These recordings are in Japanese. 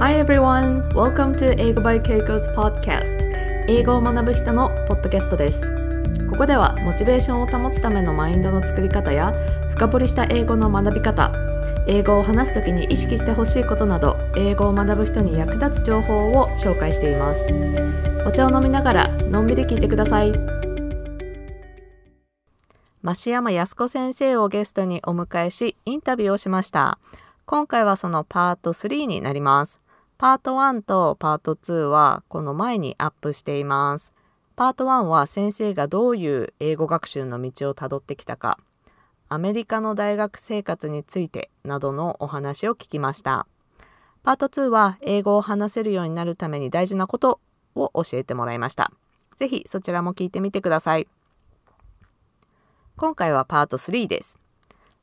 Hi everyone! Welcome to 英語 by Keiko's podcast. 英語を学ぶ人のポッドキャストです。ここではモチベーションを保つためのマインドの作り方や深掘りした英語の学び方、英語を話すときに意識してほしいことなど、英語を学ぶ人に役立つ情報を紹介しています。お茶を飲みながらのんびり聞いてください。増山靖子先生をゲストにお迎えし、インタビューをしました。今回はそのパート3になります。パート1とパート2はこの前にアップしています。パート1は先生がどういう英語学習の道をたどってきたか、アメリカの大学生活についてなどのお話を聞きました。パート2は英語を話せるようになるために大事なことを教えてもらいました。ぜひそちらも聞いてみてください。今回はパート3です。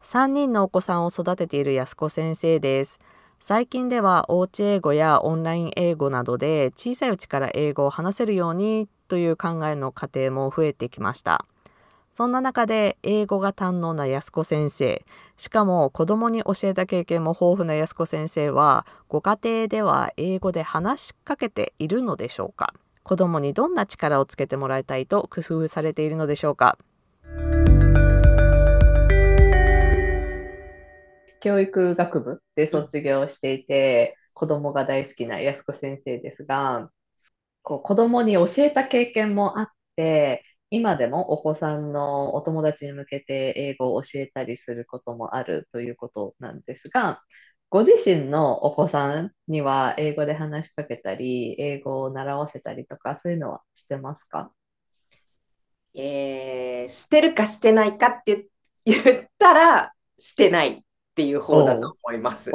3人のお子さんを育てている靖子先生です。最近ではおうち英語やオンライン英語などで小さいうちから英語を話せるようにという考えの家庭も増えてきました。そんな中で英語が堪能な靖子先生、しかも子供に教えた経験も豊富な靖子先生は、ご家庭では英語で話しかけているのでしょうか？子供にどんな力をつけてもらいたいと工夫されているのでしょうか？教育学部で卒業していて、子供が大好きな靖子先生ですが、子供に教えた経験もあって、今でもお子さんのお友達に向けて英語を教えたりすることもあるということなんですが、ご自身のお子さんには英語で話しかけたり、英語を習わせたりとか、そういうのはしてますか？してるかしてないかって言ったら、してない。っていう方だと思います。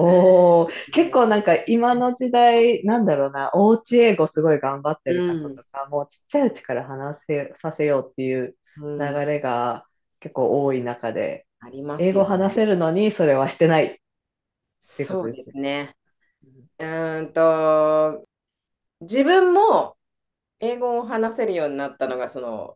結構なんか今の時代なんだろうな、おうち英語すごい頑張ってる方とか、もうちっちゃいうちから話させようっていう流れが結構多い中で、ありますね、英語話せるのにそれはしてないってことですね。そうですね。自分も英語を話せるようになったのが、その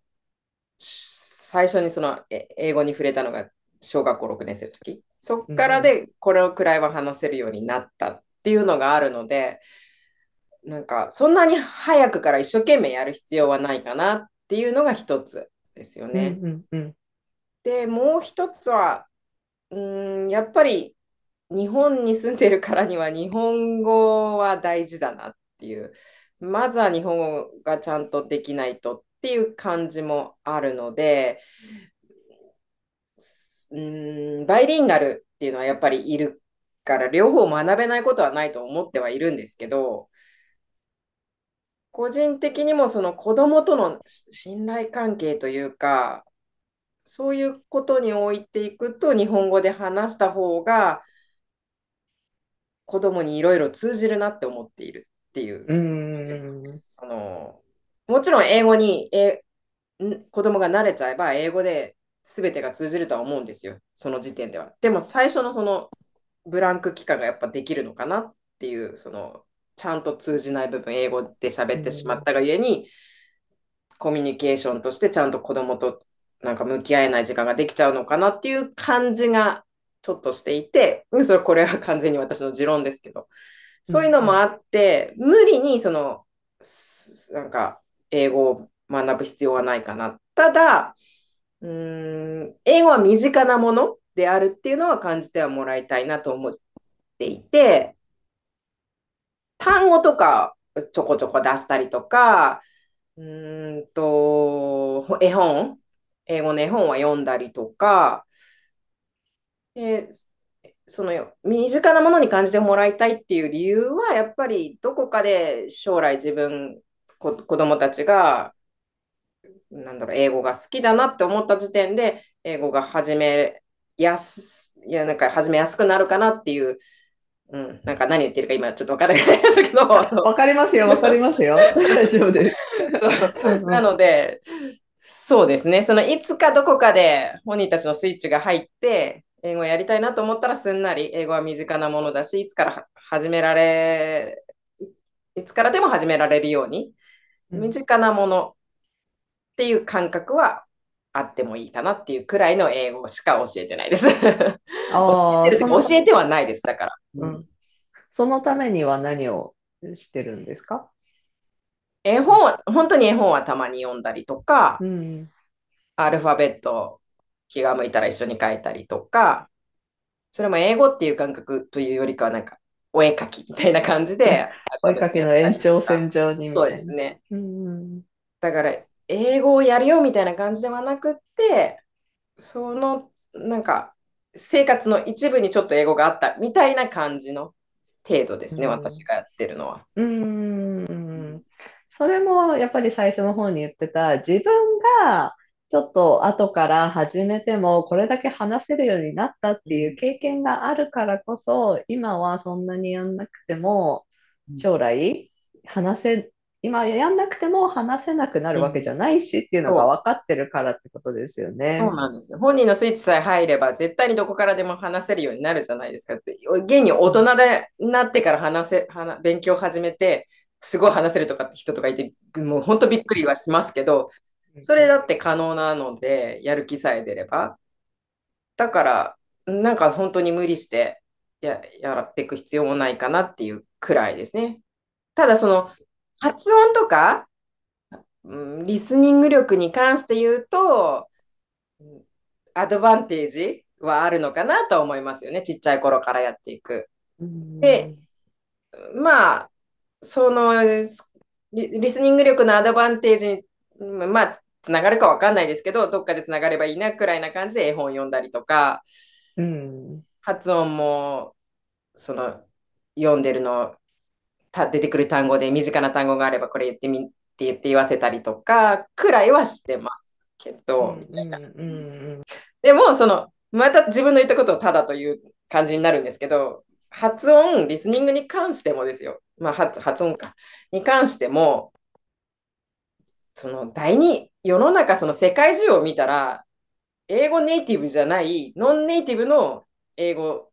最初にその英語に触れたのが小学校6年生の時、そこからでこれくらいは話せるようになったっていうのがあるので、なんかそんなに早くから一生懸命やる必要はないかなっていうのが一つですよね。でもう一つはやっぱり日本に住んでるからには日本語は大事だなっていう、まずは日本語がちゃんとできないとっていう感じもあるので、バイリンガルっていうのはやっぱりいるから両方学べないことはないと思ってはいるんですけど、個人的にもその子供との信頼関係というか、そういうことに置いていくと日本語で話した方が子供にいろいろ通じるなって思っているっていう感じですね。そのもちろん英語に子供が慣れちゃえば英語で全てが通じるとは思うんですよ、その時点では。でも最初のそのブランク期間がやっぱできるのかなっていう、そのちゃんと通じない部分、英語で喋ってしまったがゆえに、コミュニケーションとしてちゃんと子供となんか向き合えない時間ができちゃうのかなっていう感じがちょっとしていて、それこれは完全に私の持論ですけど、そういうのもあって、無理にそのなんか英語を学ぶ必要はないかな。ただ英語は身近なものであるっていうのは感じてはもらいたいなと思っていて、単語とかちょこちょこ出したりとか、英語の絵本は読んだりとか、その身近なものに感じてもらいたいっていう理由は、やっぱりどこかで将来自分、子供たちが英語が好きだなって思った時点で英語が始めやすくなるかなっていう、なんか何言ってるか今ちょっと分からないですけど、分かりますよ大丈夫ですなのでそうですね、そのいつかどこかで本人たちのスイッチが入って英語をやりたいなと思ったら、すんなり英語は身近なものだし、いつからでも始められるように身近なものっていう感覚はあってもいいかなっていうくらいの英語しか教えてないです教えてはないです、だから、そのためには何をしてるんですか？絵本は、本当に絵本はたまに読んだりとか、うん、アルファベット気が向いたら一緒に書いたりとか、それも英語っていう感覚というよりかはなんかお絵描きみたいな感じでお絵描きの延長線上にみたいな。そうですね、うん、だから英語をやるよみたいな感じではなくって、そのなんか生活の一部にちょっと英語があったみたいな感じの程度ですね、うん、私がやってるのは。それもやっぱり最初の方に言ってた、自分がちょっと後から始めてもこれだけ話せるようになったっていう経験があるからこそ、今はそんなにやんなくても将来今やんなくても話せなくなるわけじゃないしっていうのが分かってるからってことですよね。そうなんですよ。本人のスイッチさえ入れば絶対にどこからでも話せるようになるじゃないですか。現に大人になってから勉強を始めてすごい話せるとかって人とかいて、もう本当びっくりはしますけど、それだって可能なので、やる気さえ出れば。だからなんか本当に無理して やっていく必要もないかなっていうくらいですね。ただその発音とか、リスニング力に関して言うとアドバンテージはあるのかなと思いますよね、ちっちゃい頃からやっていく。で、まあそのリスニング力のアドバンテージにまあつながるかわかんないですけど、どっかでつながればいいなくらいな感じで絵本読んだりとか、発音もその読んでるの出てくる単語で身近な単語があればこれ言ってみって言わせたりとかくらいはしてますけど、でもそのまた自分の言ったことをただという感じになるんですけど、発音リスニングに関してもですよ、まあ、発音かに関しても、その世の中その世界中を見たら英語ネイティブじゃないノンネイティブの英語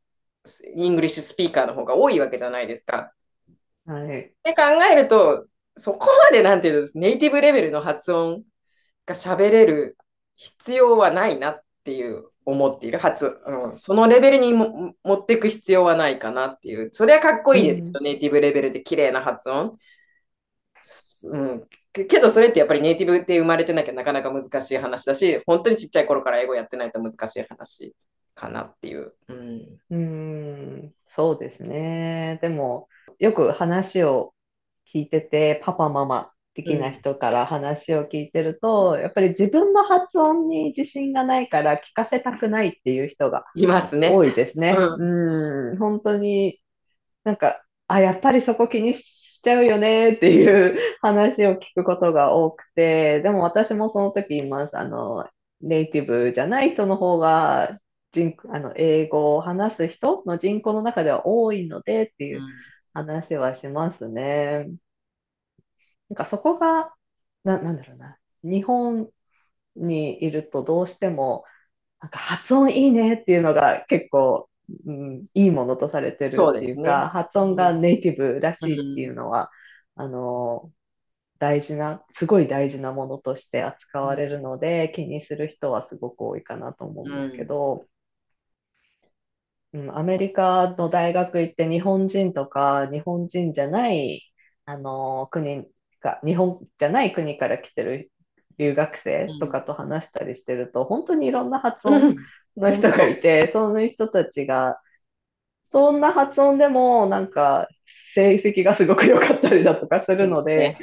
イングリッシュスピーカーの方が多いわけじゃないですか。はい、で考えると、そこまでなんていうの、ネイティブレベルの発音が喋れる必要はないなっていう思っている、そのレベルにも持っていく必要はないかなっていう。それはかっこいいですけど、ネイティブレベルで綺麗な発音、けどそれってやっぱりネイティブで生まれてなきゃなかなか難しい話だし、本当にちっちゃい頃から英語やってないと難しい話かなっていう、そうですね。でもよく話を聞いてて、パパママ的な人から話を聞いてると、やっぱり自分の発音に自信がないから聞かせたくないっていう人がいますね。多いですね。本当になんかやっぱりそこ気にしちゃうよねっていう話を聞くことが多くて、でも私もその時います。ネイティブじゃない人の方が英語を話す人の人口の中では多いのでっていう。話はしますね。なんかそこがなんだろうな、日本にいるとどうしてもなんか発音いいねっていうのが結構、いいものとされてるっていうか、そうですね、発音がネイティブらしいっていうのは、すごい大事なものとして扱われるので、気にする人はすごく多いかなと思うんですけど。アメリカの大学行って日本人とか日本人じゃない、日本じゃない国から来てる留学生とかと話したりしてると、本当にいろんな発音の人がいて、その人たちがそんな発音でもなんか成績がすごく良かったりだとかするので、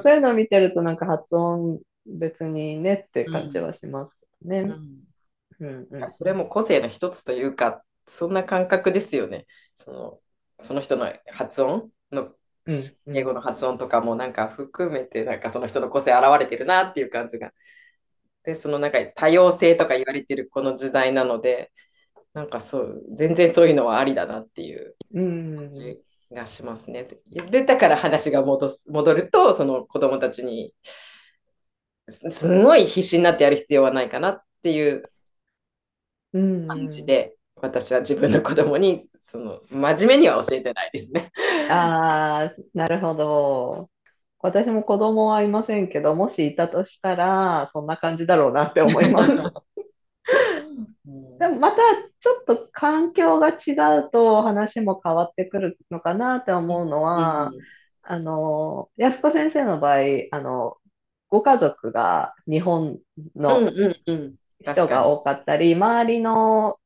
そういうのを見てるとなんか発音別にねって感じはしますけどね。それも個性の一つというか、そんな感覚ですよね。その人の発音の、英語の発音とかもなんか含めて、なんかその人の個性現れてるなっていう感じが。で、そのなんか多様性とか言われてるこの時代なので、なんか全然そういうのはありだなっていう感じがしますね。で、だから話が戻ると、その子供たちにすごい必死になってやる必要はないかなっていう感じで。私は自分の子供に真面目には教えてないですね。なるほど。私も子供はいませんけど、もしいたとしたらそんな感じだろうなって思います。でもまたちょっと環境が違うと話も変わってくるのかなって思うのは、安子先生の場合ご家族が日本の人が多かったり、周りの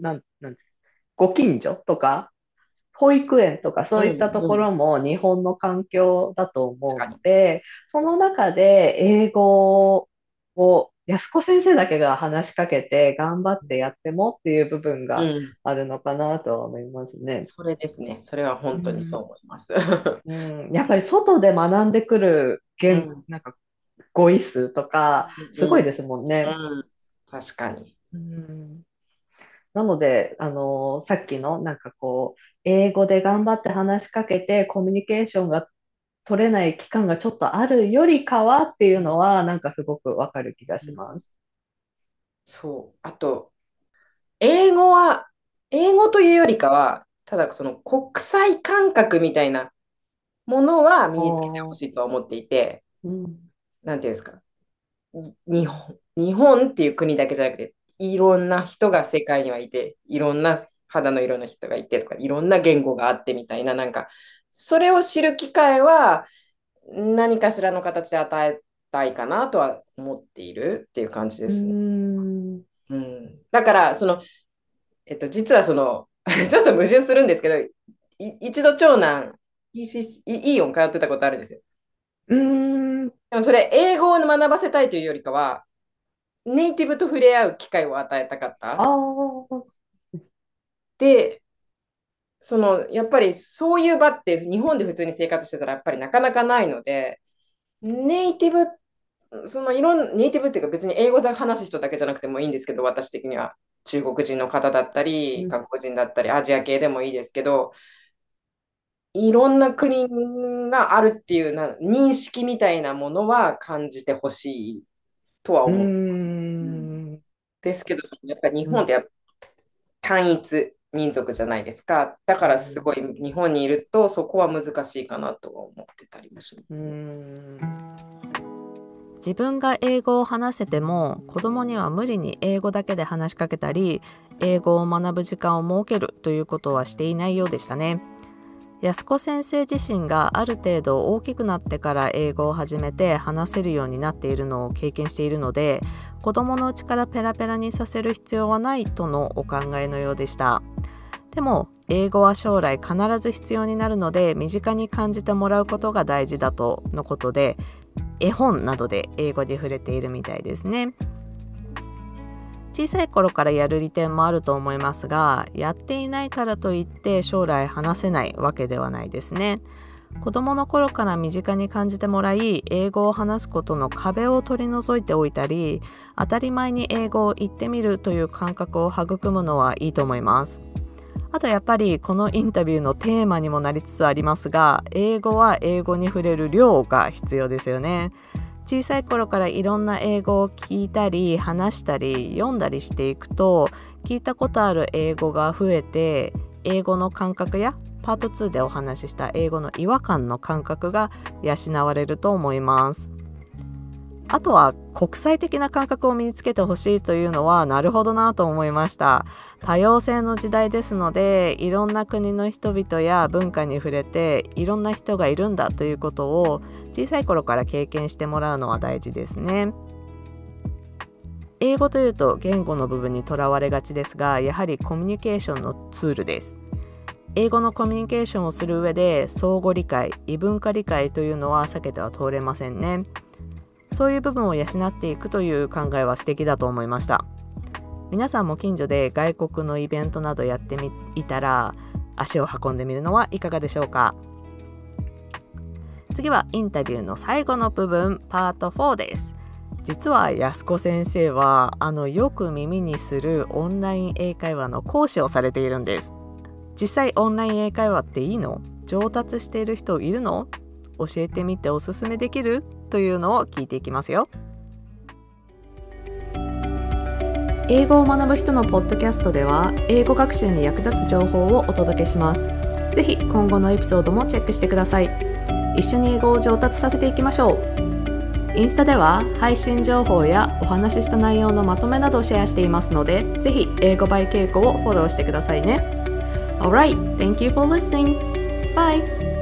なんですか、ご近所とか保育園とかそういったところも日本の環境だと思うので、その中で英語を安子先生だけが話しかけて頑張ってやってもっていう部分があるのかなと思いますね、それですね。それは本当にそう思います、やっぱり外で学んでくるなんか語彙数とかすごいですもんね、確かに、なのでさっきのなんかこう英語で頑張って話しかけてコミュニケーションが取れない期間がちょっとあるよりかはっていうのはなんかすごくわかる気がします、そう、あと英語というよりかはただその国際感覚みたいなものは身につけてほしいとは思っていて、なんていうんですか、日本っていう国だけじゃなくていろんな人が世界にはいて、いろんな肌の色の人がいてとか、いろんな言語があってみたいな、なんかそれを知る機会は何かしらの形で与えたいかなとは思っているっていう感じですね。だから実はちょっと矛盾するんですけど、一度長男イオン通ってたことあるんですよ。でもそれ英語を学ばせたいというよりかはネイティブと触れ合う機会を与えたかった。でやっぱりそういう場って日本で普通に生活してたらやっぱりなかなかないので、ネイティブっていうか別に英語で話す人だけじゃなくてもいいんですけど、私的には中国人の方だったり韓国人だったりアジア系でもいいですけど、いろんな国があるっていう認識みたいなものは感じてほしいとは思います。ですけどやっぱ日本で単一民族じゃないですか。だからすごい日本にいるとそこは難しいかなと思ってたりもします、自分が英語を話せても子供には無理に英語だけで話しかけたり英語を学ぶ時間を設けるということはしていないようでしたね。安子先生自身がある程度大きくなってから英語を始めて話せるようになっているのを経験しているので、子供のうちからペラペラにさせる必要はないとのお考えのようでした。でも英語は将来必ず必要になるので身近に感じてもらうことが大事だとのことで、絵本などで英語で触れているみたいですね。小さい頃からやる利点もあると思いますが、やっていないからといって将来話せないわけではないですね。子どもの頃から身近に感じてもらい、英語を話すことの壁を取り除いておいたり、当たり前に英語を言ってみるという感覚を育むのはいいと思います。あとやっぱりこのインタビューのテーマにもなりつつありますが、英語は英語に触れる量が必要ですよね。小さい頃からいろんな英語を聞いたり話したり読んだりしていくと、聞いたことある英語が増えて英語の感覚やパート2でお話しした英語の違和感の感覚が養われると思います。あとは国際的な感覚を身につけてほしいというのはなるほどなと思いました。多様性の時代ですので、いろんな国の人々や文化に触れていろんな人がいるんだということを小さい頃から経験してもらうのは大事ですね。英語というと言語の部分にとらわれがちですが、やはりコミュニケーションのツールです。英語のコミュニケーションをする上で相互理解、異文化理解というのは避けては通れませんね。そういう部分を養っていくという考えは素敵だと思いました。皆さんも近所で外国のイベントなどやっていたら足を運んでみるのはいかがでしょうか。次はインタビューの最後の部分、パート4です。実は安子先生はよく耳にするオンライン英会話の講師をされているんです。実際オンライン英会話っていいの？上達している人いるの？教えてみておすすめできる？というのを聞いていきますよ。英語を学ぶ人のポッドキャストでは英語学習に役立つ情報をお届けします。ぜひ今後のエピソードもチェックしてください。一緒に英語を上達させていきましょう。インスタでは配信情報やお話しした内容のまとめなどをシェアしていますので、ぜひ英語倍傾向をフォローしてくださいね。Alright, thank you for listening. Bye!